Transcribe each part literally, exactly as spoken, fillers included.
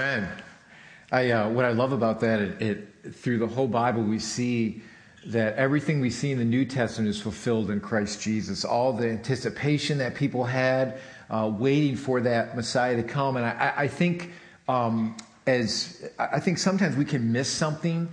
Amen. I, uh, what I love about that, it, it through the whole Bible, we see that everything we see in the New Testament is fulfilled in Christ Jesus. All the anticipation that people had, uh, waiting for that Messiah to come. And I, I think um, as I think sometimes we can miss something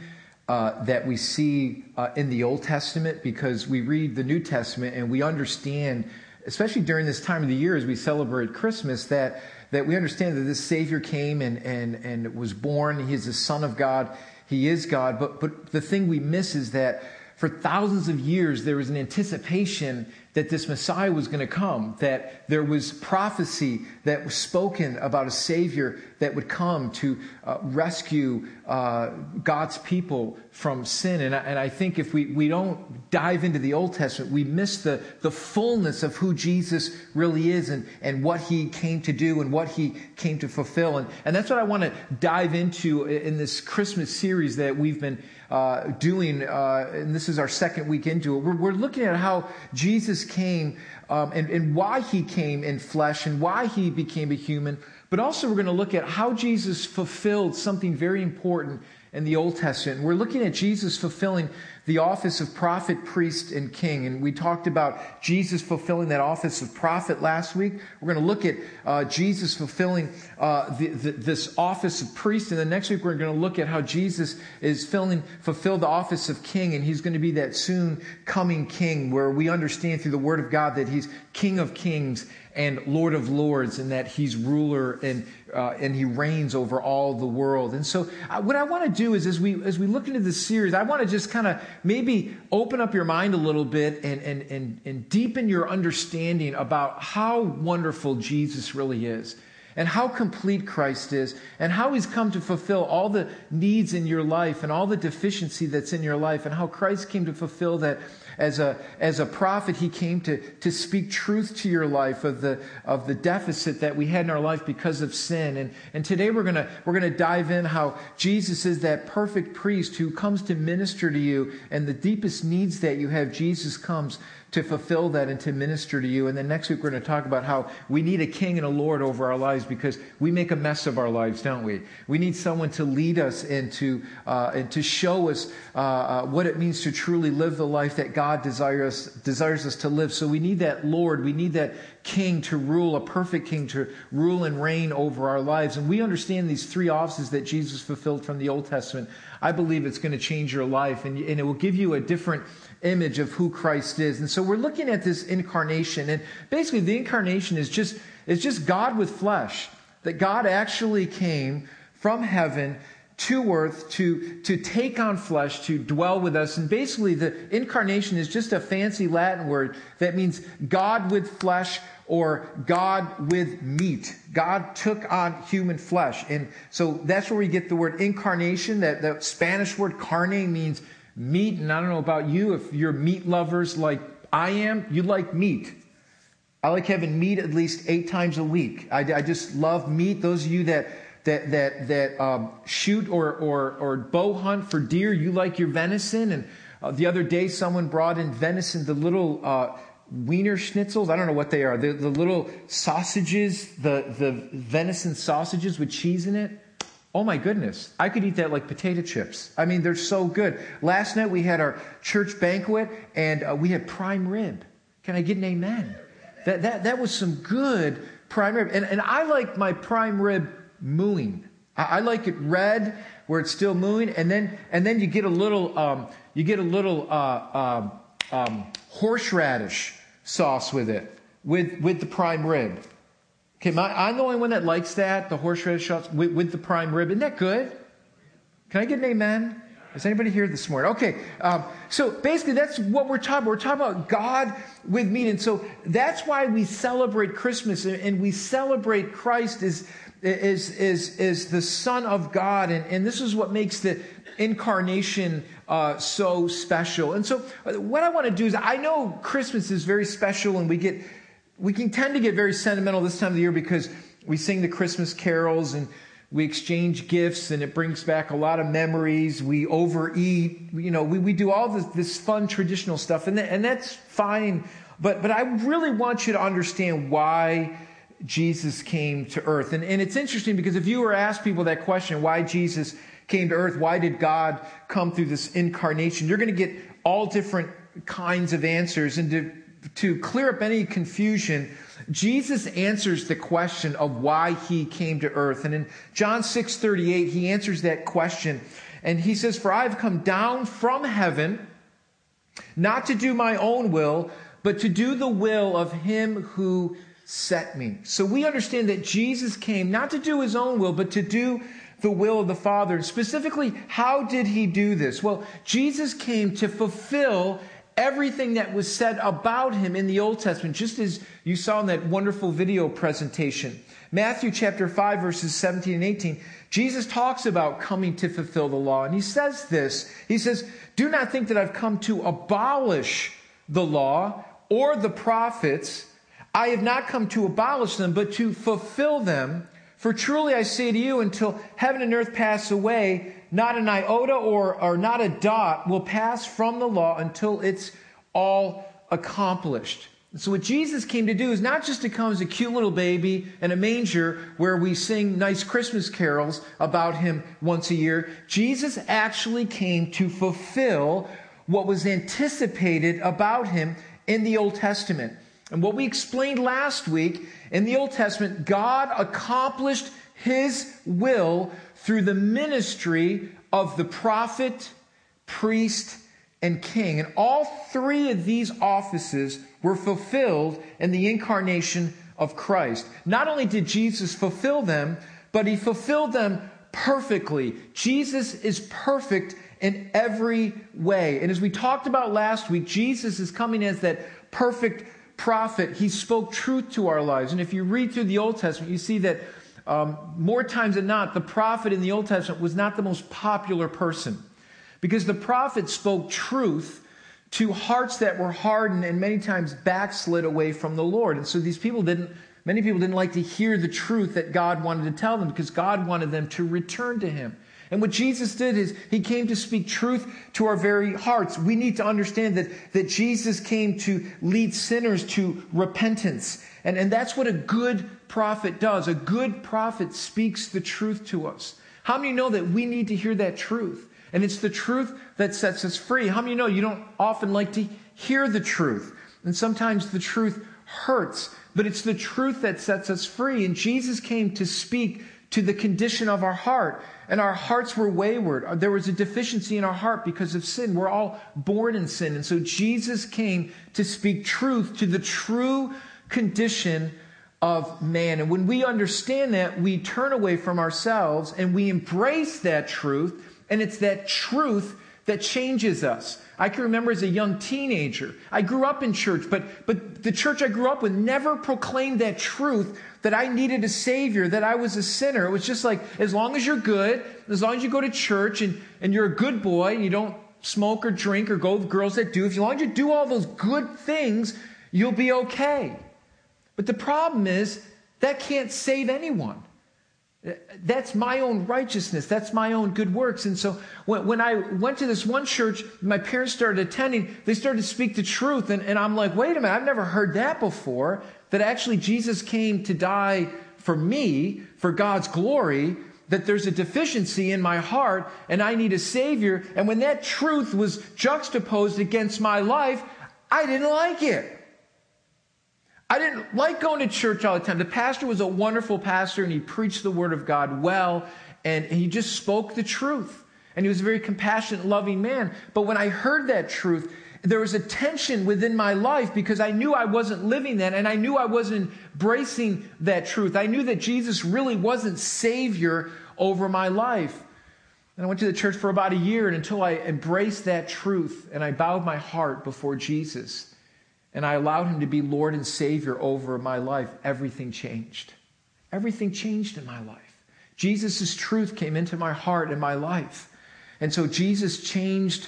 uh, that we see uh, in the Old Testament, because we read the New Testament and we understand, especially during this time of the year as we celebrate Christmas, that that we understand that this Savior came and and and was born. He is the Son of God. He is God, but but the thing we miss is that for thousands of years there was an anticipation that this Messiah was going to come, that there was prophecy that was spoken about a Savior that would come to uh, rescue uh, God's people from sin. And I, and I think if we, we don't dive into the Old Testament, we miss the, the fullness of who Jesus really is, and, and what he came to do and what he came to fulfill. And, and that's what I want to dive into in this Christmas series that we've been uh, doing. Uh, and this is our second week into it. We're, we're looking at how Jesus came um, and, and why he came in flesh and why he became a human. But also we're going to look at how Jesus fulfilled something very important in the Old Testament. We're looking at Jesus fulfilling the office of prophet, priest, and king. And we talked about Jesus fulfilling that office of prophet last week. We're going to look at uh, Jesus fulfilling uh, the, the, this office of priest. And then next week, we're going to look at how Jesus is filling, fulfilled the office of king. And he's going to be that soon coming king, where we understand through the word of God that he's King of Kings and Lord of Lords, and that he's ruler and uh, and he reigns over all the world. And so uh, what I want to do is, as we as we look into this series, I want to just kind of maybe open up your mind a little bit and and and and deepen your understanding about how wonderful Jesus really is, and how complete Christ is, and how he's come to fulfill all the needs in your life and all the deficiency that's in your life, and how Christ came to fulfill that. As a as a prophet, he came to to speak truth to your life of the of the deficit that we had in our life because of sin. And and today we're gonna we're gonna dive in how Jesus is that perfect priest who comes to minister to you, and the deepest needs that you have, Jesus comes to fulfill that and to minister to you. And then next week we're going to talk about how we need a king and a Lord over our lives, because we make a mess of our lives, don't we? We need someone to lead us and to uh, and to show us uh, uh, what it means to truly live the life that God desires desires us to live. So we need that Lord, we need that king to rule, a perfect king to rule and reign over our lives. And we understand these three offices that Jesus fulfilled from the Old Testament. I believe it's going to change your life, and, and it will give you a different image of who Christ is. And so we're looking at this incarnation, and basically the incarnation is just it's just God with flesh, that God actually came from heaven to earth to to take on flesh, to dwell with us. And basically the incarnation is just a fancy Latin word that means God with flesh, or God with meat. God took on human flesh. And so that's where we get the word incarnation. That the Spanish word carne means meat, and I don't know about you, if you're meat lovers like I am, you like meat. I like having meat at least eight times a week. I, I just love meat. Those of you that that that that um, shoot or or or bow hunt for deer, you like your venison. And uh, the other day, someone brought in venison, the little uh, wiener schnitzels. I don't know what they are. The, the little sausages, the the venison sausages with cheese in it. Oh my goodness, I could eat that like potato chips. I mean, they're so good. Last night we had our church banquet, and uh, we had prime rib. Can I get an amen? That that that was some good prime rib. And and I like my prime rib mooing. I, I like it red where it's still mooing, and then and then you get a little um, you get a little uh, um, um, horseradish sauce with it with with the prime rib. Okay, my, I'm the only one that likes that, the horseradish sauce with, with the prime rib. Isn't that good? Can I get an amen? Is anybody here this morning? Okay, um, so basically that's what we're talking about. We're talking about God with meat. And so that's why we celebrate Christmas, and, and we celebrate Christ as, as, as, as the Son of God. And, and this is what makes the incarnation uh, so special. And so what I want to do is, I know Christmas is very special, and we get... We can tend to get very sentimental this time of the year because we sing the Christmas carols and we exchange gifts, and it brings back a lot of memories. We overeat, you know, we, we do all this, this fun traditional stuff, and, that, and that's fine. But, but I really want you to understand why Jesus came to earth. And, and it's interesting because if you were asked people that question, why Jesus came to earth, why did God come through this incarnation, you're going to get all different kinds of answers. And to, to clear up any confusion, Jesus answers the question of why he came to earth. And in John six thirty-eight, he answers that question. And he says, "For I've come down from heaven, not to do my own will, but to do the will of him who sent me." So we understand that Jesus came not to do his own will, but to do the will of the Father. Specifically, how did he do this? Well, Jesus came to fulfill everything that was said about him in the Old Testament, just as you saw in that wonderful video presentation. Matthew chapter five, verses seventeen and eighteen, Jesus talks about coming to fulfill the law. And he says this, he says, "Do not think that I've come to abolish the law or the prophets. I have not come to abolish them, but to fulfill them. For truly I say to you, until heaven and earth pass away, not an iota or, or not a dot will pass from the law until it's all accomplished." And so what Jesus came to do is not just to come as a cute little baby in a manger where we sing nice Christmas carols about him once a year. Jesus actually came to fulfill what was anticipated about him in the Old Testament. And what we explained last week, in the Old Testament, God accomplished his will through the ministry of the prophet, priest, and king. And all three of these offices were fulfilled in the incarnation of Christ. Not only did Jesus fulfill them, but he fulfilled them perfectly. Jesus is perfect in every way. And as we talked about last week, Jesus is coming as that perfect prophet. He spoke truth to our lives. And if you read through the Old Testament, you see that um, more times than not, the prophet in the Old Testament was not the most popular person, because the prophet spoke truth to hearts that were hardened and many times backslid away from the Lord. And so these people didn't, many people didn't like to hear the truth that God wanted to tell them, because God wanted them to return to him. And what Jesus did is he came to speak truth to our very hearts. We need to understand that, that Jesus came to lead sinners to repentance. And, and that's what a good prophet does. A good prophet speaks the truth to us. How many know that we need to hear that truth? And it's the truth that sets us free. How many know you don't often like to hear the truth? And sometimes the truth hurts, but it's the truth that sets us free. And Jesus came to speak to the condition of our heart. And our hearts were wayward. There was a deficiency in our heart because of sin. We're all born in sin. And so Jesus came to speak truth to the true condition of man. And when we understand that, we turn away from ourselves and we embrace that truth. And it's that truth that changes us. I can remember as a young teenager, I grew up in church, but but the church I grew up with never proclaimed that truth that I needed a savior, that I was a sinner. It was just like, as long as you're good, as long as you go to church and, and you're a good boy, and you don't smoke or drink or go with girls that do, if you, as long as you do all those good things, you'll be okay. But the problem is, that can't save anyone. That's my own righteousness. That's my own good works. And so when, when I went to this one church, my parents started attending, they started to speak the truth. And, and I'm like, wait a minute, I've never heard that before, that actually Jesus came to die for me, for God's glory, that there's a deficiency in my heart and I need a savior. And when that truth was juxtaposed against my life, I didn't like it. I didn't like going to church all the time. The pastor was a wonderful pastor, and he preached the word of God well, and he just spoke the truth. And he was a very compassionate, loving man. But when I heard that truth, there was a tension within my life, because I knew I wasn't living that, and I knew I wasn't embracing that truth. I knew that Jesus really wasn't Savior over my life. And I went to the church for about a year, and until I embraced that truth, and I bowed my heart before Jesus, and I allowed him to be Lord and Savior over my life, everything changed. Everything changed in my life. Jesus' truth came into my heart and my life. And so Jesus changed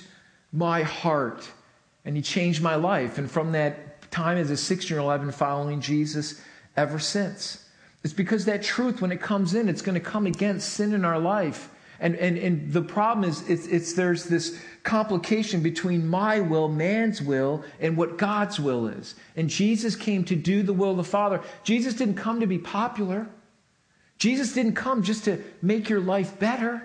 my heart, and he changed my life. And from that time as a sixteen-year-old, I've been following Jesus ever since. It's because that truth, when it comes in, it's going to come against sin in our life. And, and, and the problem is it's, it's there's this complication between my will, man's will, and what God's will is. And Jesus came to do the will of the Father. Jesus didn't come to be popular. Jesus didn't come just to make your life better.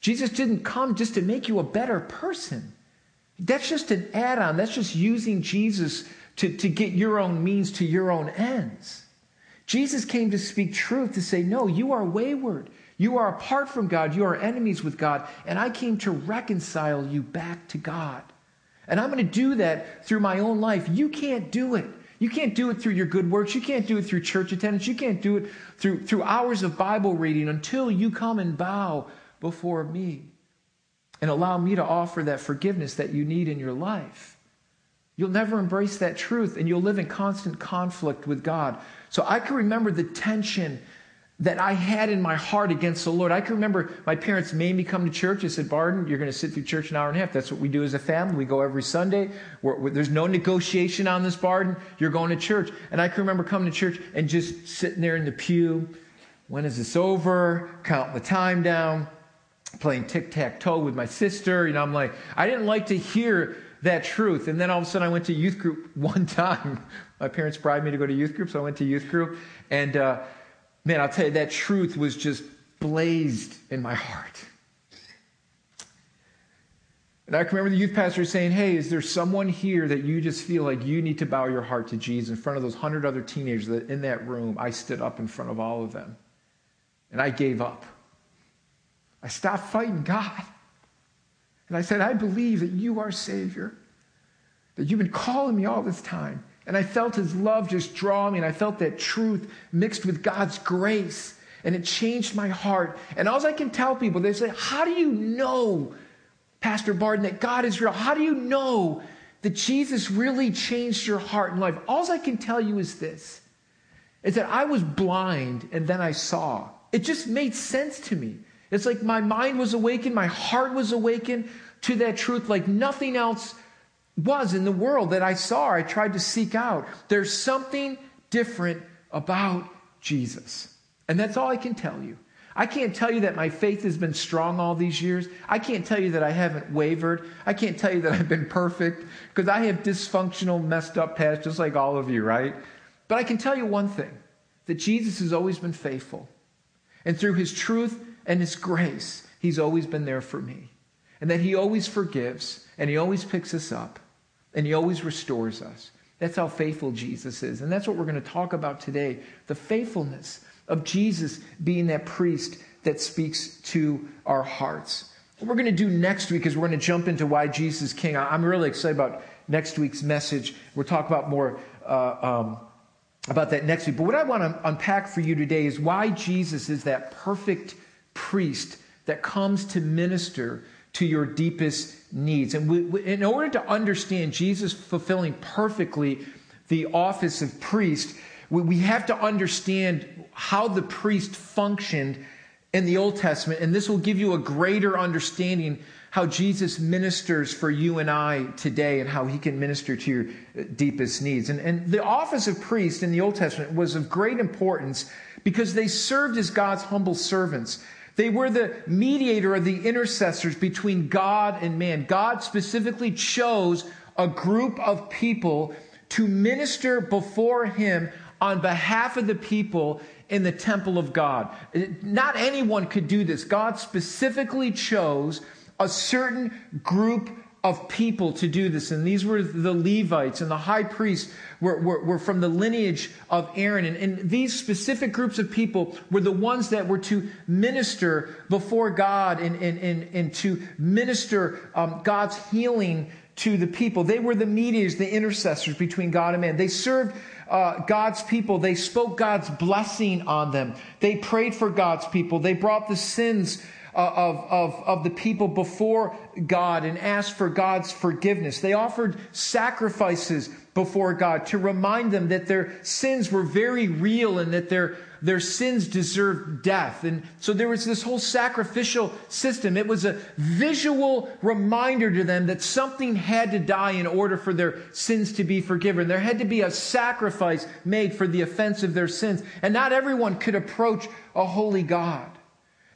Jesus didn't come just to make you a better person. That's just an add-on. That's just using Jesus to, to get your own means to your own ends. Jesus came to speak truth, to say, no, you are wayward. You are apart from God. You are enemies with God. And I came to reconcile you back to God. And I'm going to do that through my own life. You can't do it. You can't do it through your good works. You can't do it through church attendance. You can't do it through, through hours of Bible reading until you come and bow before me and allow me to offer that forgiveness that you need in your life. You'll never embrace that truth, and you'll live in constant conflict with God. So I can remember the tension that I had in my heart against the Lord. I can remember my parents made me come to church. They said, Barden, you're going to sit through church an hour and a half. That's what we do as a family. We go every Sunday. We're, we're, there's no negotiation on this, Barden. You're going to church. And I can remember coming to church and just sitting there in the pew. When is this over? Counting the time down. Playing tic-tac-toe with my sister. You know, I'm like, I didn't like to hear that truth. And then all of a sudden I went to youth group one time. My parents bribed me to go to youth group, so I went to youth group. And, uh, Man, I'll tell you, that truth was just blazed in my heart. And I can remember the youth pastor saying, hey, is there someone here that you just feel like you need to bow your heart to Jesus? In front of those hundred other teenagers that in that room, I stood up in front of all of them. And I gave up. I stopped fighting God. And I said, I believe that you are Savior. That you've been calling me all this time. And I felt his love just draw me, and I felt that truth mixed with God's grace, and it changed my heart. And all I can tell people, they say, how do you know, Pastor Barden, that God is real? How do you know that Jesus really changed your heart and life? All I can tell you is this, is that I was blind, and then I saw. It just made sense to me. It's like my mind was awakened, my heart was awakened to that truth like nothing else was in the world that I saw, I tried to seek out. There's something different about Jesus. And that's all I can tell you. I can't tell you that my faith has been strong all these years. I can't tell you that I haven't wavered. I can't tell you that I've been perfect, because I have dysfunctional, messed up past, just like all of you, right? But I can tell you one thing, that Jesus has always been faithful. And through his truth and his grace, he's always been there for me. And that he always forgives, and he always picks us up. And he always restores us. That's how faithful Jesus is. And that's what we're going to talk about today. The faithfulness of Jesus being that priest that speaks to our hearts. What we're going to do next week is we're going to jump into why Jesus is king. I'm really excited about next week's message. We'll talk about more uh, um, about that next week. But what I want to unpack for you today is why Jesus is that perfect priest that comes to minister to your deepest needs. And we, we, in order to understand Jesus fulfilling perfectly the office of priest, we, we have to understand how the priest functioned in the Old Testament. And this will give you a greater understanding how Jesus ministers for you and I today and how he can minister to your deepest needs. And, and the office of priest in the Old Testament was of great importance because they served as God's humble servants. They were the mediator or the intercessors between God and man. God specifically chose a group of people to minister before him on behalf of the people in the temple of God. Not anyone could do this. God specifically chose a certain group of people to do this. And these were the Levites, and the high priests were, were, were from the lineage of Aaron. And, and these specific groups of people were the ones that were to minister before God and, and, and, and to minister um, God's healing to the people. They were the mediators, the intercessors between God and man. They served uh, God's people. They spoke God's blessing on them. They prayed for God's people. They brought the sins Of, of, of the people before God and asked for God's forgiveness. They offered sacrifices before God to remind them that their sins were very real and that their, their sins deserved death. And so there was this whole sacrificial system. It was a visual reminder to them that something had to die in order for their sins to be forgiven. There had to be a sacrifice made for the offense of their sins. And not everyone could approach a holy God.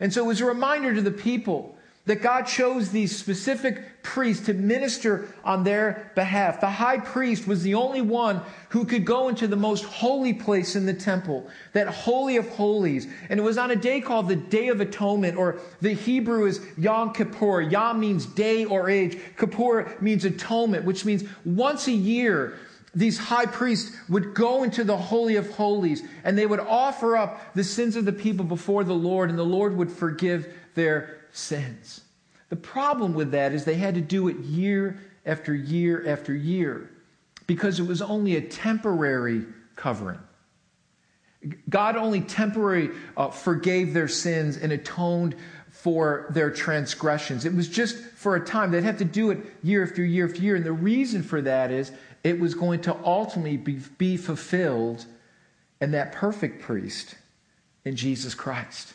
And so it was a reminder to the people that God chose these specific priests to minister on their behalf. The high priest was the only one who could go into the most holy place in the temple, that holy of holies. And it was on a day called the Day of Atonement, or the Hebrew is Yom Kippur. Yom means day or age. Kippur means atonement, which means once a year, these high priests would go into the Holy of Holies, and they would offer up the sins of the people before the Lord, and the Lord would forgive their sins. The problem with that is they had to do it year after year after year because it was only a temporary covering. God only temporarily uh, forgave their sins and atoned for their transgressions. It was just for a time. They'd have to do it year after year after year. And the reason for that is it was going to ultimately be, be fulfilled in that perfect priest in Jesus Christ,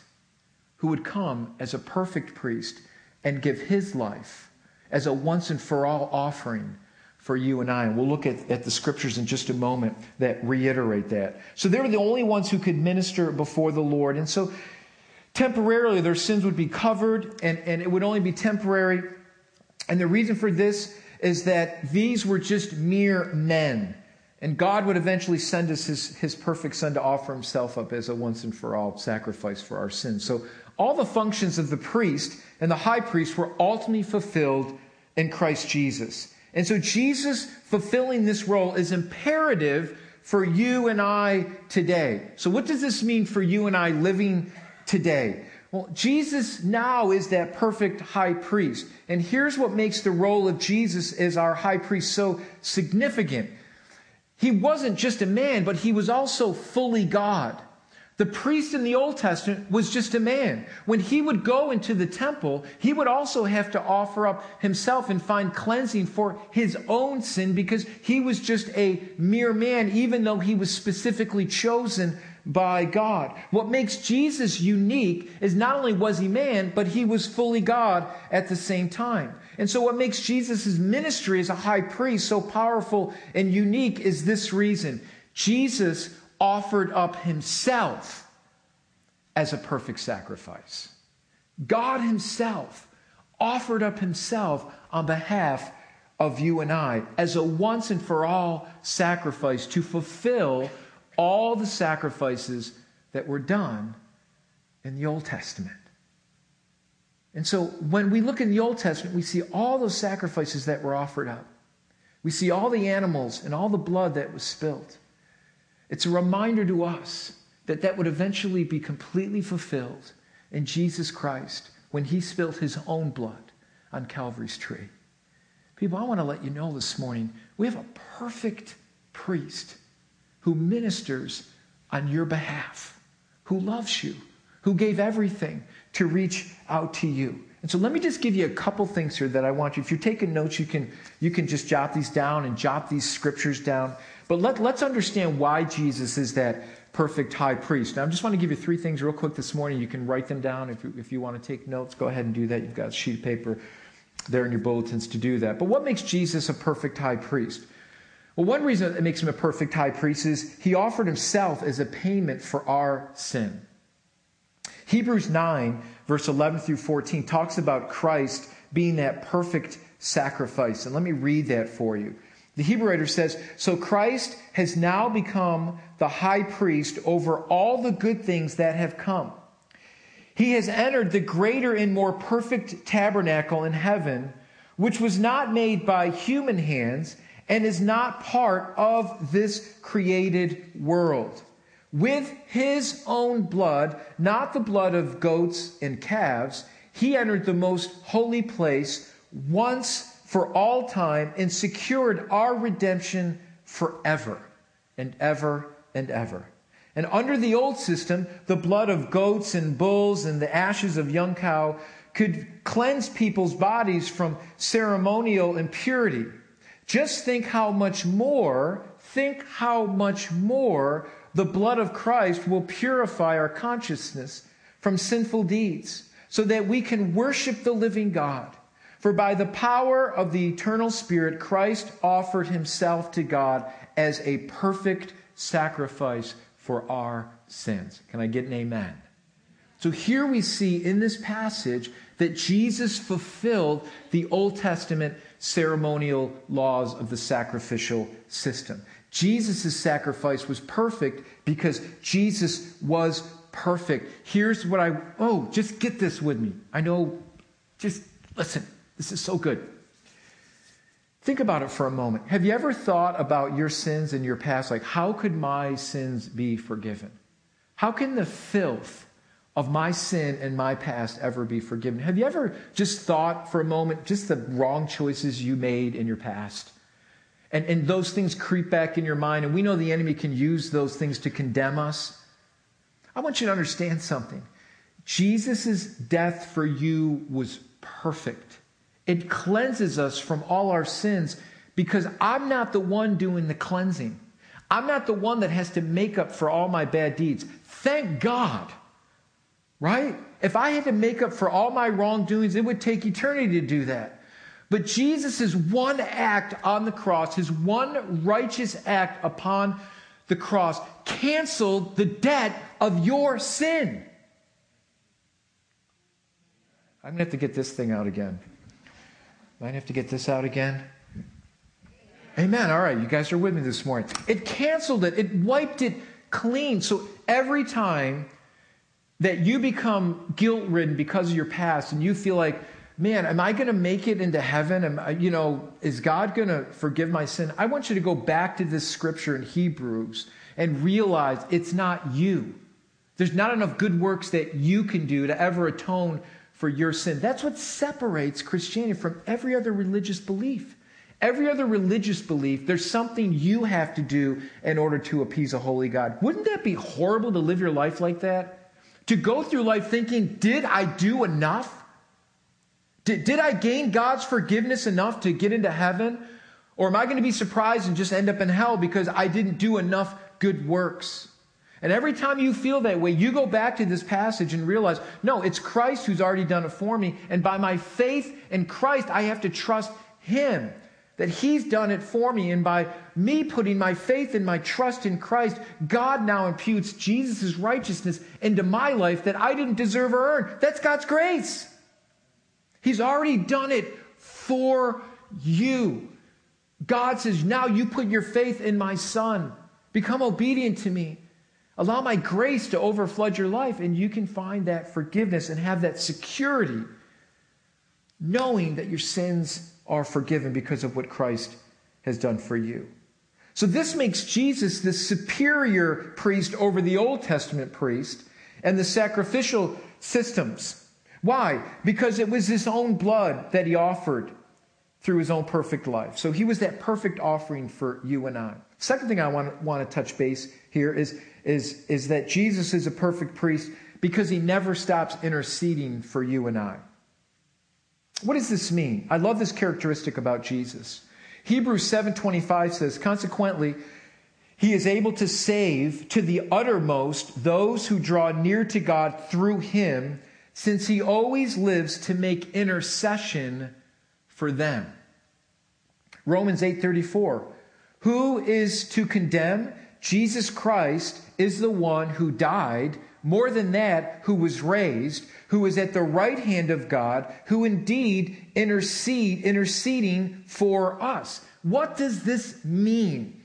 who would come as a perfect priest and give his life as a once and for all offering for you and I. And we'll look at, at the scriptures in just a moment that reiterate that. So they were the only ones who could minister before the Lord. And so temporarily their sins would be covered, and, and it would only be temporary. And the reason for this is that these were just mere men, and God would eventually send us his, his perfect son to offer himself up as a once and for all sacrifice for our sins. So all the functions of the priest and the high priest were ultimately fulfilled in Christ Jesus. And so Jesus fulfilling this role is imperative for you and I today. So what does this mean for you and I living today? Well, Jesus now is that perfect high priest. And here's what makes the role of Jesus as our high priest so significant. He wasn't just a man, but he was also fully God. The priest in the Old Testament was just a man. When he would go into the temple, he would also have to offer up himself and find cleansing for his own sin because he was just a mere man, even though he was specifically chosen by God. What makes Jesus unique is not only was he man, but he was fully God at the same time. And so what makes Jesus' ministry as a high priest so powerful and unique is this reason. Jesus offered up himself as a perfect sacrifice. God himself offered up himself on behalf of you and I as a once and for all sacrifice to fulfill all the sacrifices that were done in the Old Testament. And so when we look in the Old Testament, we see all those sacrifices that were offered up. We see all the animals and all the blood that was spilled. It's a reminder to us that that would eventually be completely fulfilled in Jesus Christ when he spilled his own blood on Calvary's tree. People, I want to let you know this morning, we have a perfect priest who ministers on your behalf, who loves you, who gave everything to reach out to you. And so let me just give you a couple things here that I want you. If you're taking notes, you can you can just jot these down and jot these scriptures down. But let, let's understand why Jesus is that perfect high priest. Now, I just want to give you three things real quick this morning. You can write them down. If you, if you want to take notes, go ahead and do that. You've got a sheet of paper there in your bulletins to do that. But what makes Jesus a perfect high priest? Well, one reason it makes him a perfect high priest is he offered himself as a payment for our sin. Hebrews nine, verse eleven through fourteen, talks about Christ being that perfect sacrifice. And let me read that for you. The Hebrew writer says, "So Christ has now become the high priest over all the good things that have come. He has entered the greater and more perfect tabernacle in heaven, which was not made by human hands, and is not part of this created world. With his own blood, not the blood of goats and calves, he entered the most holy place once for all time and secured our redemption forever and ever and ever." And under the old system, the blood of goats and bulls and the ashes of young cow could cleanse people's bodies from ceremonial impurity. Just think how much more, think how much more the blood of Christ will purify our consciousness from sinful deeds so that we can worship the living God. For by the power of the eternal Spirit, Christ offered himself to God as a perfect sacrifice for our sins. Can I get an amen? So here we see in this passage that Jesus fulfilled the Old Testament ceremonial laws of the sacrificial system. Jesus' sacrifice was perfect because Jesus was perfect. Here's what I, oh, just get this with me. I know, just listen, this is so good. Think about it for a moment. Have you ever thought about your sins in your past? Like, how could my sins be forgiven? How can the filth of my sin and my past ever be forgiven? Have you ever just thought for a moment, just the wrong choices you made in your past? And, and those things creep back in your mind. And we know the enemy can use those things to condemn us. I want you to understand something. Jesus' death for you was perfect. It cleanses us from all our sins because I'm not the one doing the cleansing. I'm not the one that has to make up for all my bad deeds. Thank God, right? If I had to make up for all my wrongdoings, it would take eternity to do that. But Jesus' one act on the cross, his one righteous act upon the cross, canceled the debt of your sin. I'm going to have to get this thing out again. Might have to get this out again. Amen. All right, you guys are with me this morning. It canceled it. It wiped it clean. So every time that you become guilt-ridden because of your past and you feel like, man, am I going to make it into heaven? Am I, you know, is God going to forgive my sin? I want you to go back to this scripture in Hebrews and realize it's not you. There's not enough good works that you can do to ever atone for your sin. That's what separates Christianity from every other religious belief. Every other religious belief, there's something you have to do in order to appease a holy God. Wouldn't that be horrible to live your life like that? To go through life thinking, did I do enough? Did, did I gain God's forgiveness enough to get into heaven? Or am I going to be surprised and just end up in hell because I didn't do enough good works? And every time you feel that way, you go back to this passage and realize, no, it's Christ who's already done it for me. And by my faith in Christ, I have to trust him, that he's done it for me. And by me putting my faith and my trust in Christ, God now imputes Jesus' righteousness into my life that I didn't deserve or earn. That's God's grace. He's already done it for you. God says, now you put your faith in my son. Become obedient to me. Allow my grace to overflood your life, and you can find that forgiveness and have that security, knowing that your sins are forgiven because of what Christ has done for you. So this makes Jesus the superior priest over the Old Testament priest and the sacrificial systems. Why? Because it was his own blood that he offered through his own perfect life. So he was that perfect offering for you and I. Second thing I want, want to touch base here is, is, is that Jesus is a perfect priest because he never stops interceding for you and I. What does this mean? I love this characteristic about Jesus. Hebrews seven twenty-five says, consequently, he is able to save to the uttermost those who draw near to God through him, since he always lives to make intercession for them. Romans eight thirty-four, who is to condemn? Jesus Christ is the one who died, more than that, who was raised, who is at the right hand of God, who indeed intercede, interceding for us. What does this mean?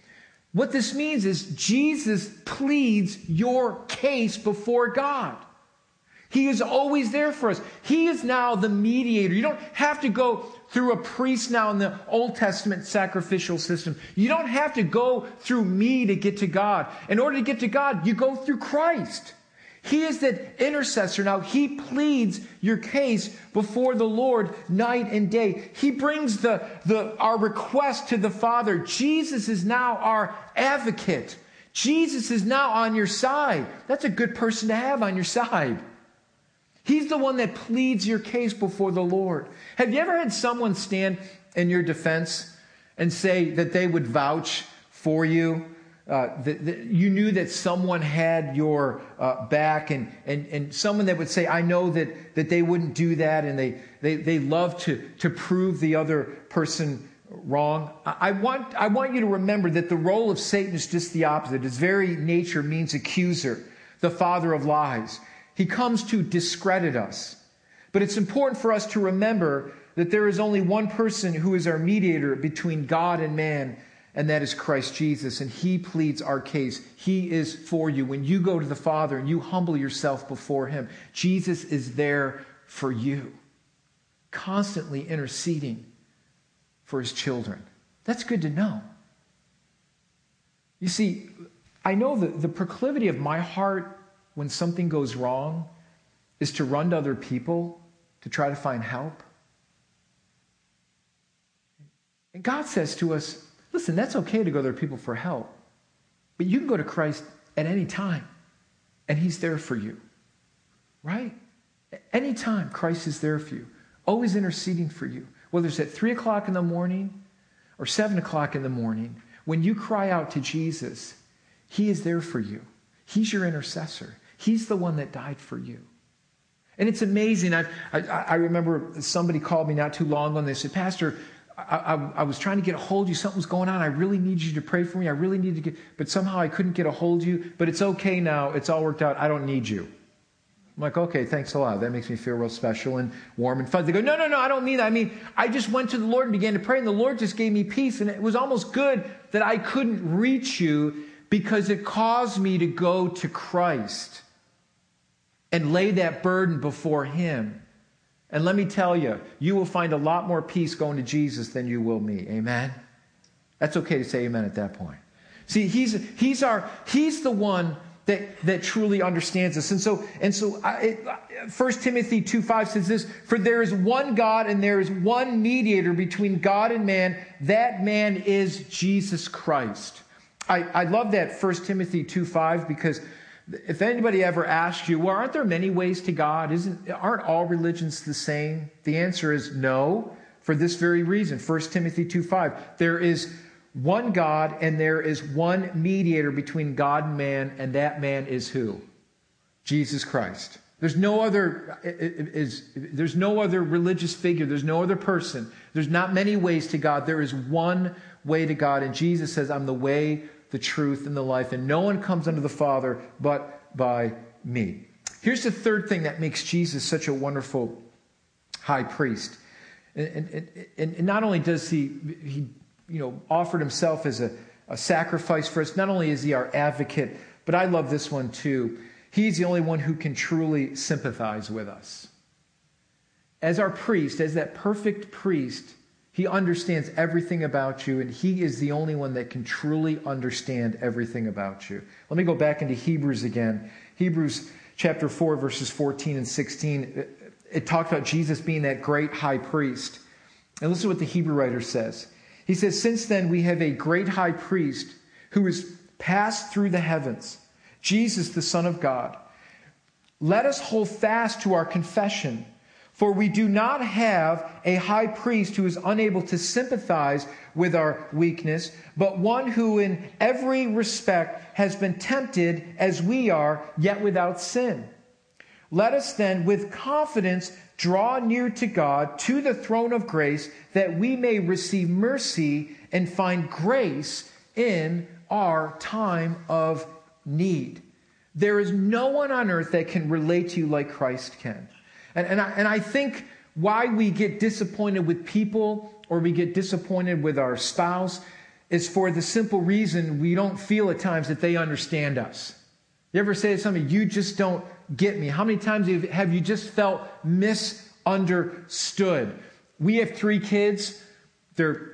What this means is Jesus pleads your case before God. He is always there for us. He is now the mediator. You don't have to go through a priest now in the Old Testament sacrificial system. You don't have to go through me to get to God. In order to get to God, you go through Christ. He is that intercessor. Now he pleads your case before the Lord night and day. He brings the, the our request to the Father. Jesus is now our advocate. Jesus is now on your side. That's a good person to have on your side. He's the one that pleads your case before the Lord. Have you ever had someone stand in your defense and say that they would vouch for you? Uh, that, that you knew that someone had your uh, back, and, and, and someone that would say, I know that, that they wouldn't do that, and they, they, they love to, to prove the other person wrong. I want, I want you to remember that the role of Satan is just the opposite. His very nature means accuser, the father of lies. He comes to discredit us. But it's important for us to remember that there is only one person who is our mediator between God and man, and that is Christ Jesus. And he pleads our case. He is for you. When you go to the Father and you humble yourself before him, Jesus is there for you, constantly interceding for his children. That's good to know. You see, I know that the proclivity of my heart when something goes wrong is to run to other people to try to find help. And God says to us, listen, that's okay to go to other people for help, but you can go to Christ at any time, and he's there for you, right? At any time, Christ is there for you, always interceding for you, whether it's at three o'clock in the morning or seven o'clock in the morning. When you cry out to Jesus, he is there for you. He's your intercessor. He's the one that died for you. And it's amazing. I've, I, I remember somebody called me not too long ago, and they said, Pastor, I, I, I was trying to get a hold of you. Something was going on. I really need you to pray for me. I really need to get, but somehow I couldn't get a hold of you. But it's okay now. It's all worked out. I don't need you. I'm like, okay, thanks a lot. That makes me feel real special and warm and fuzzy. They go, no, no, no, I don't need that. I mean, I just went to the Lord and began to pray, and the Lord just gave me peace. And it was almost good that I couldn't reach you because it caused me to go to Christ and lay that burden before him. And let me tell you, you will find a lot more peace going to Jesus than you will me. Amen? That's okay to say amen at that point. See, he's, he's, our, he's the one that, that truly understands us. And so, and so I, First Timothy two five says this, for there is one God and there is one mediator between God and man. That man is Jesus Christ. I, I love that First Timothy two five because if anybody ever asks you, well, aren't there many ways to God? Isn't, aren't all religions the same? The answer is no, for this very reason. First Timothy two five, there is one God and there is one mediator between God and man, and that man is who? Jesus Christ. There's no other, is, there's no other religious figure. There's no other person. There's not many ways to God. There is one way to God, and Jesus says, I'm the way, the truth, and the life, and no one comes unto the Father but by me. Here's the third thing that makes Jesus such a wonderful high priest. And, and, and, and not only does he, he you know, offered himself as a, a sacrifice for us, not only is he our advocate, but I love this one too. He's the only one who can truly sympathize with us. As our priest, as that perfect priest, he understands everything about you, and he is the only one that can truly understand everything about you. Let me go back into Hebrews again. Hebrews chapter four, verses fourteen and sixteen. It, it talked about Jesus being that great high priest. And listen to what the Hebrew writer says. He says, since then we have a great high priest who has passed through the heavens, Jesus, the Son of God. Let us hold fast to our confession. For we do not have a high priest who is unable to sympathize with our weakness, but one who in every respect has been tempted as we are, yet without sin. Let us then with confidence draw near to God, to the throne of grace, that we may receive mercy and find grace in our time of need. There is no one on earth that can relate to you like Christ can. And, and, I, and I think why we get disappointed with people or we get disappointed with our spouse is for the simple reason we don't feel at times that they understand us. You ever say to somebody, you just don't get me? How many times have you just felt misunderstood? We have three kids. They're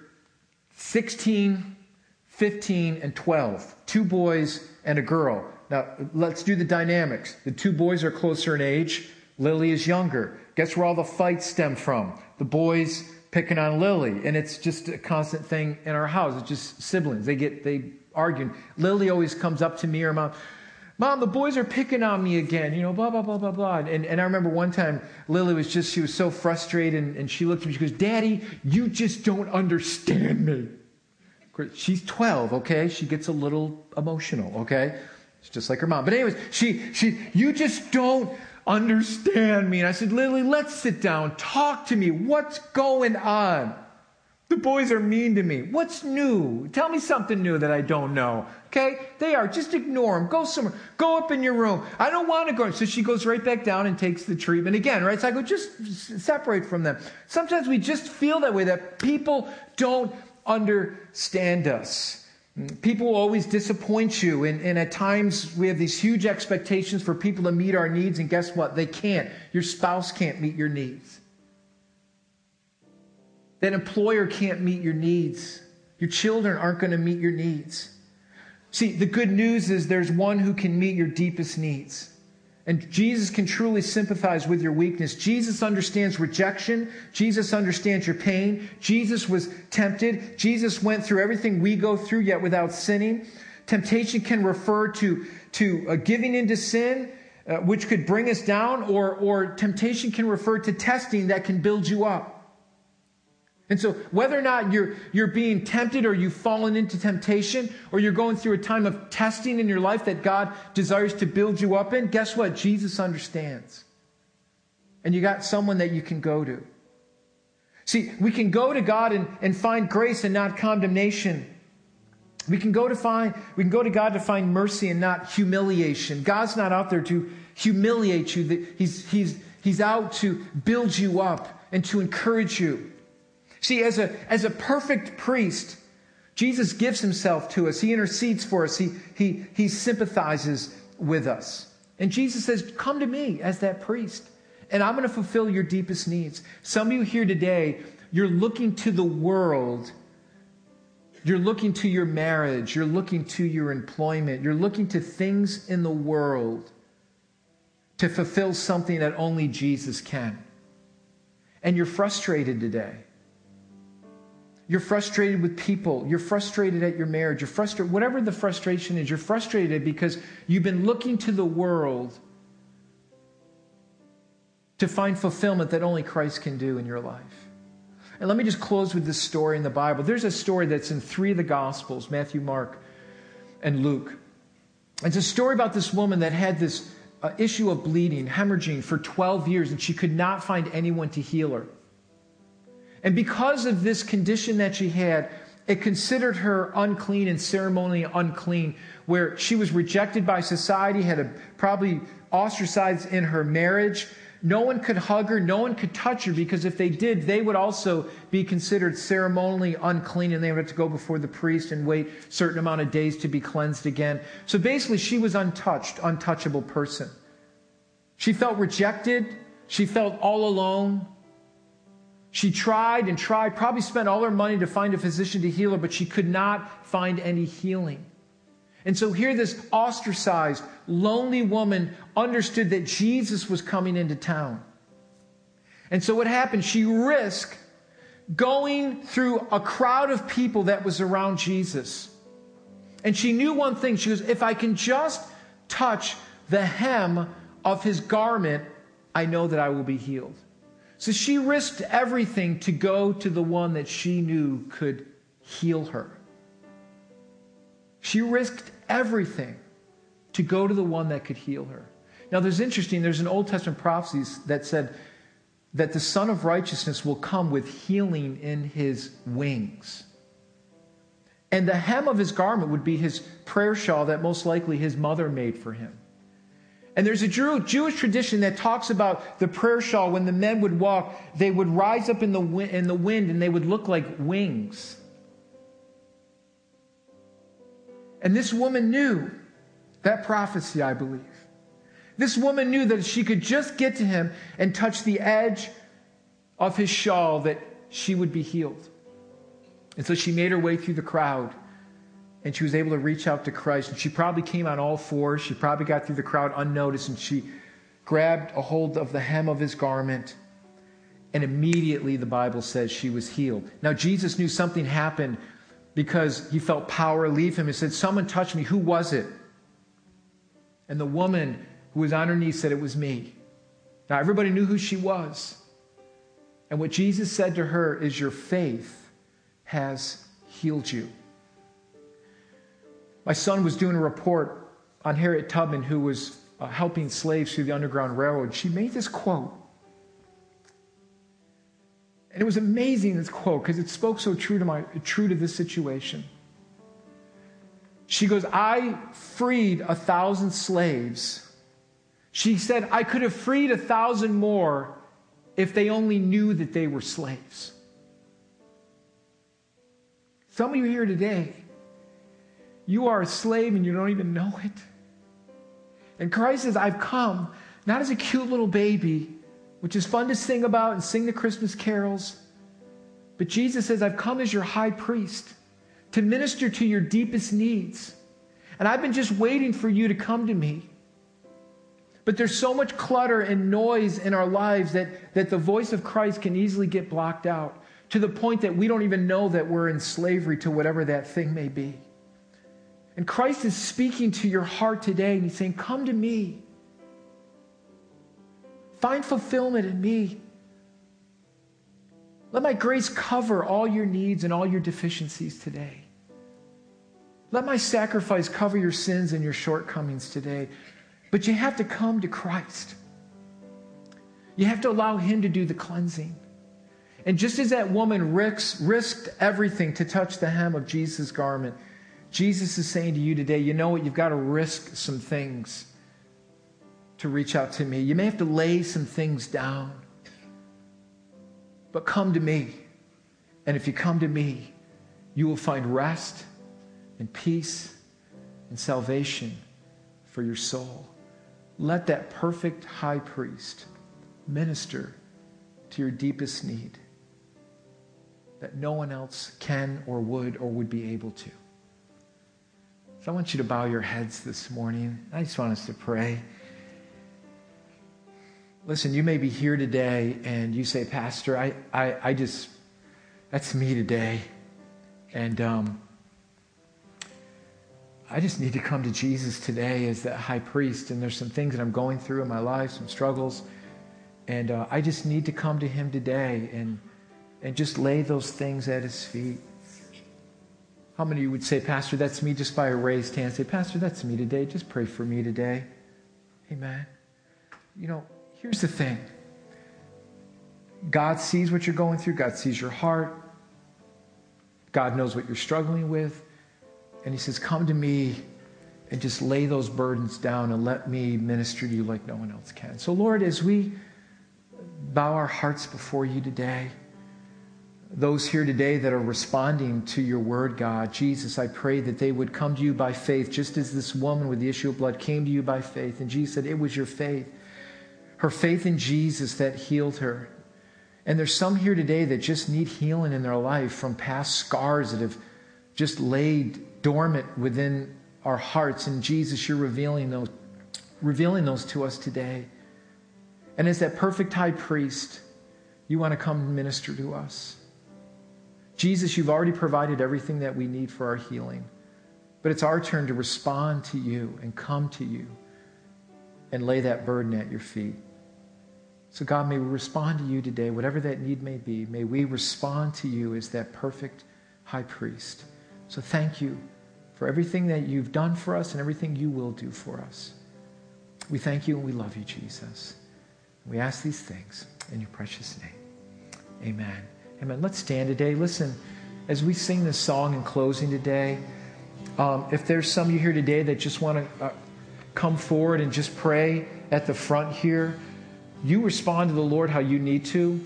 sixteen, fifteen, and twelve. Two boys and a girl. Now, let's do the dynamics. The two boys are closer in age. Lily is younger. Guess where all the fights stem from? The boys picking on Lily. And it's just a constant thing in our house. It's just siblings. They get, they argue. Lily always comes up to me or mom, Mom, the boys are picking on me again, you know, blah, blah, blah, blah, blah. And, and I remember one time Lily was just, she was so frustrated and, and she looked at me, she goes, Daddy, you just don't understand me. Of course, she's twelve, okay? She gets a little emotional, okay? It's just like her mom. But anyways, she, she, you just don't understand me. And I said, Lily, let's sit down. Talk to me. What's going on? The boys are mean to me. What's new? Tell me something new that I don't know. Okay? They are. Just ignore them. Go somewhere. Go up in your room. I don't want to go. So she goes right back down and takes the treatment again, right? So I go, just separate from them. Sometimes we just feel that way, that people don't understand us. People will always disappoint you. And, and at times we have these huge expectations for people to meet our needs. And guess what? They can't. Your spouse can't meet your needs. That employer can't meet your needs. Your children aren't going to meet your needs. See, the good news is there's one who can meet your deepest needs. And Jesus can truly sympathize with your weakness. Jesus understands rejection. Jesus understands your pain. Jesus was tempted. Jesus went through everything we go through, yet without sinning. Temptation can refer to, to uh, giving into sin, uh, which could bring us down, or, or temptation can refer to testing that can build you up. And so whether or not you're, you're being tempted, or you've fallen into temptation, or you're going through a time of testing in your life that God desires to build you up in, guess what? Jesus understands. And you got someone that you can go to. See, we can go to God and, and find grace and not condemnation. We can go to find, we can go to God to find mercy and not humiliation. God's not out there to humiliate you. He's, he's, he's out to build you up and to encourage you. See, as a as a perfect priest, Jesus gives himself to us. He intercedes for us. He, he, he sympathizes with us. And Jesus says, come to me as that priest, and I'm going to fulfill your deepest needs. Some of you here today, you're looking to the world. You're looking to your marriage. You're looking to your employment. You're looking to things in the world to fulfill something that only Jesus can. And you're frustrated today. You're frustrated with people. You're frustrated at your marriage. You're frustrated. Whatever the frustration is, you're frustrated because you've been looking to the world to find fulfillment that only Christ can do in your life. And let me just close with this story in the Bible. There's a story that's in three of the Gospels, Matthew, Mark, and Luke. It's a story about this woman that had this uh, issue of bleeding, hemorrhaging for twelve years, and she could not find anyone to heal her. And because of this condition that she had, it considered her unclean and ceremonially unclean, where she was rejected by society, had a, probably ostracized in her marriage. No one could hug her. No one could touch her, because if they did, they would also be considered ceremonially unclean, and they would have to go before the priest and wait a certain amount of days to be cleansed again. So basically, she was untouched, untouchable person. She felt rejected. She felt all alone. She tried and tried, probably spent all her money to find a physician to heal her, but she could not find any healing. And so here this ostracized, lonely woman understood that Jesus was coming into town. And so what happened? She risked going through a crowd of people that was around Jesus. And she knew one thing. She goes, if I can just touch the hem of his garment, I know that I will be healed. So she risked everything to go to the one that she knew could heal her. She risked everything to go to the one that could heal her. Now, there's interesting, there's an Old Testament prophecy that said that the Son of Righteousness will come with healing in his wings. And the hem of his garment would be his prayer shawl that most likely his mother made for him. And there's a Jew, Jewish tradition that talks about the prayer shawl. When the men would walk, they would rise up in the, wi- in the wind, and they would look like wings. And this woman knew that prophecy, I believe. This woman knew that if she could just get to him and touch the edge of his shawl, that she would be healed. And so she made her way through the crowd. And she was able to reach out to Christ. And she probably came on all fours. She probably got through the crowd unnoticed. And she grabbed a hold of the hem of his garment. And immediately the Bible says she was healed. Now Jesus knew something happened because he felt power leave him. He said, someone touched me. Who was it? And the woman who was on her knees said, it was me. Now everybody knew who she was. And what Jesus said to her is, your faith has healed you. My son was doing a report on Harriet Tubman, who was uh, helping slaves through the Underground Railroad. She made this quote. And it was amazing, this quote, because it spoke so true to my, true to this situation. She goes, I freed a thousand slaves. She said, I could have freed a thousand more if they only knew that they were slaves. Some of you here today, you are a slave and you don't even know it. And Christ says, I've come not as a cute little baby, which is fun to sing about and sing the Christmas carols. But Jesus says, I've come as your high priest to minister to your deepest needs. And I've been just waiting for you to come to me. But there's so much clutter and noise in our lives that, that the voice of Christ can easily get blocked out to the point that we don't even know that we're in slavery to whatever that thing may be. And Christ is speaking to your heart today, and he's saying, come to me. Find fulfillment in me. Let my grace cover all your needs and all your deficiencies today. Let my sacrifice cover your sins and your shortcomings today. But you have to come to Christ. You have to allow him to do the cleansing. And just as that woman risks, risked everything to touch the hem of Jesus' garment, Jesus is saying to you today, you know what? You've got to risk some things to reach out to me. You may have to lay some things down. But come to me. And if you come to me, you will find rest and peace and salvation for your soul. Let that perfect high priest minister to your deepest need that no one else can or would or would be able to. So I want you to bow your heads this morning. I just want us to pray. Listen, you may be here today and you say, Pastor, I, I, I just, that's me today. And um, I just need to come to Jesus today as that high priest. And there's some things that I'm going through in my life, some struggles. And uh, I just need to come to him today and, and just lay those things at his feet. How many of you would say, Pastor, that's me, just by a raised hand? Say, Pastor, that's me today. Just pray for me today. Amen. You know, here's the thing. God sees what you're going through. God sees your heart. God knows what you're struggling with. And he says, come to me and just lay those burdens down and let me minister to you like no one else can. So, Lord, as we bow our hearts before you today, those here today that are responding to your word, God, Jesus, I pray that they would come to you by faith, just as this woman with the issue of blood came to you by faith. And Jesus said, it was your faith. Her faith in Jesus that healed her. And there's some here today that just need healing in their life from past scars that have just laid dormant within our hearts. And Jesus, you're revealing those, revealing those to us today. And as that perfect high priest, you want to come and minister to us. Jesus, you've already provided everything that we need for our healing. But it's our turn to respond to you and come to you and lay that burden at your feet. So God, may we respond to you today, whatever that need may be. May we respond to you as that perfect high priest. So thank you for everything that you've done for us and everything you will do for us. We thank you and we love you, Jesus. We ask these things in your precious name. Amen. Amen. Let's stand today. Listen, as we sing this song in closing today, um, if there's some of you here today that just want to uh, come forward and just pray at the front here, you respond to the Lord how you need to.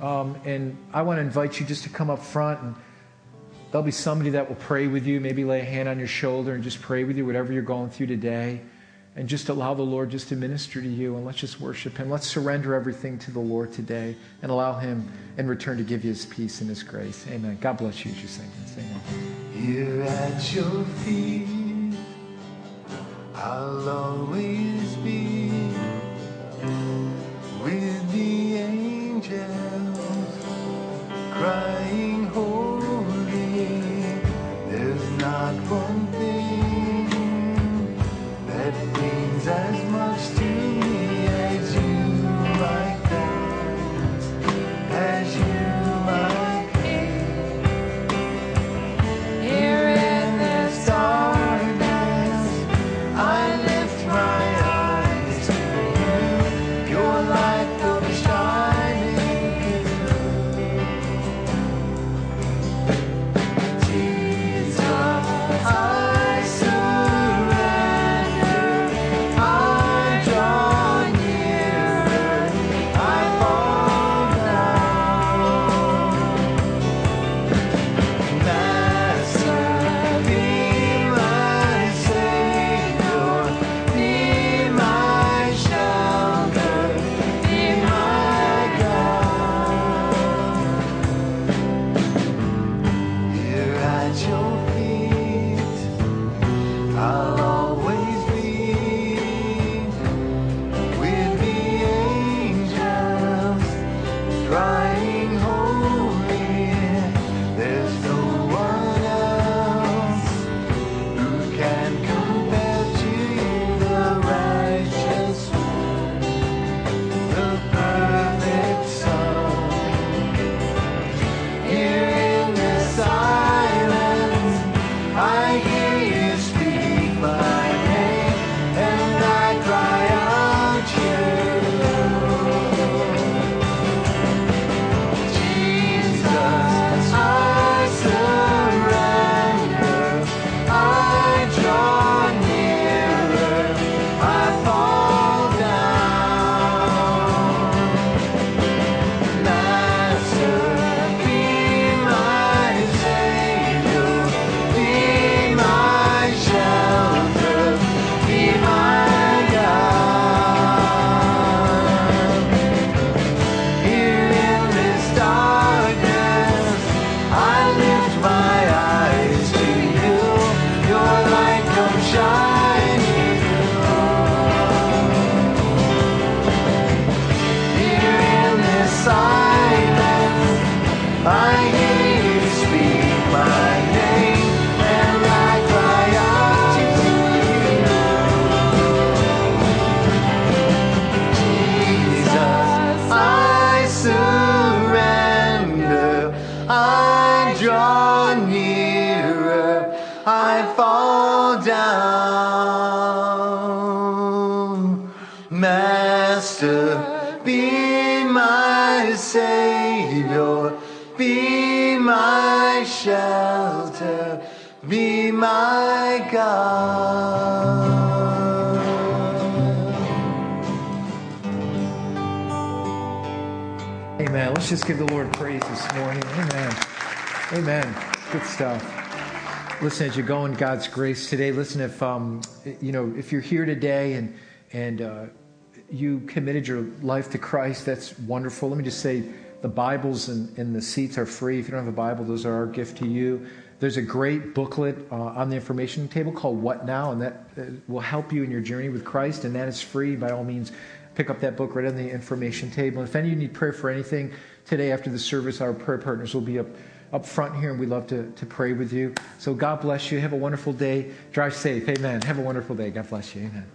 Um, and I want to invite you just to come up front, and there'll be somebody that will pray with you, maybe lay a hand on your shoulder and just pray with you, whatever you're going through today, and just allow the Lord just to minister to you, and let's just worship him. Let's surrender everything to the Lord today and allow him in return to give you his peace and his grace. Amen. God bless you as you sing this. Amen. Here at your feet I'll always be, with the angels crying holy. There's not one thing that means as much to me as you, my God, as you. Savior, be my shelter, be my God. Amen. Let's just give the Lord praise this morning. Amen. Amen. Good stuff. Listen, as you go in God's grace today, listen, if um, you know, if you're here today and and uh, you committed your life to Christ, that's wonderful. Let me just say, the Bibles and, and the seats are free. If you don't have a Bible, those are our gift to you. There's a great booklet uh, on the information table called What Now, and that uh, will help you in your journey with Christ, and that is free. By all means, pick up that book right on the information table. And if any of you need prayer for anything today after the service, our prayer partners will be up, up front here, and we'd love to, to pray with you. So God bless you. Have a wonderful day. Drive safe. Amen. Have a wonderful day. God bless you. Amen.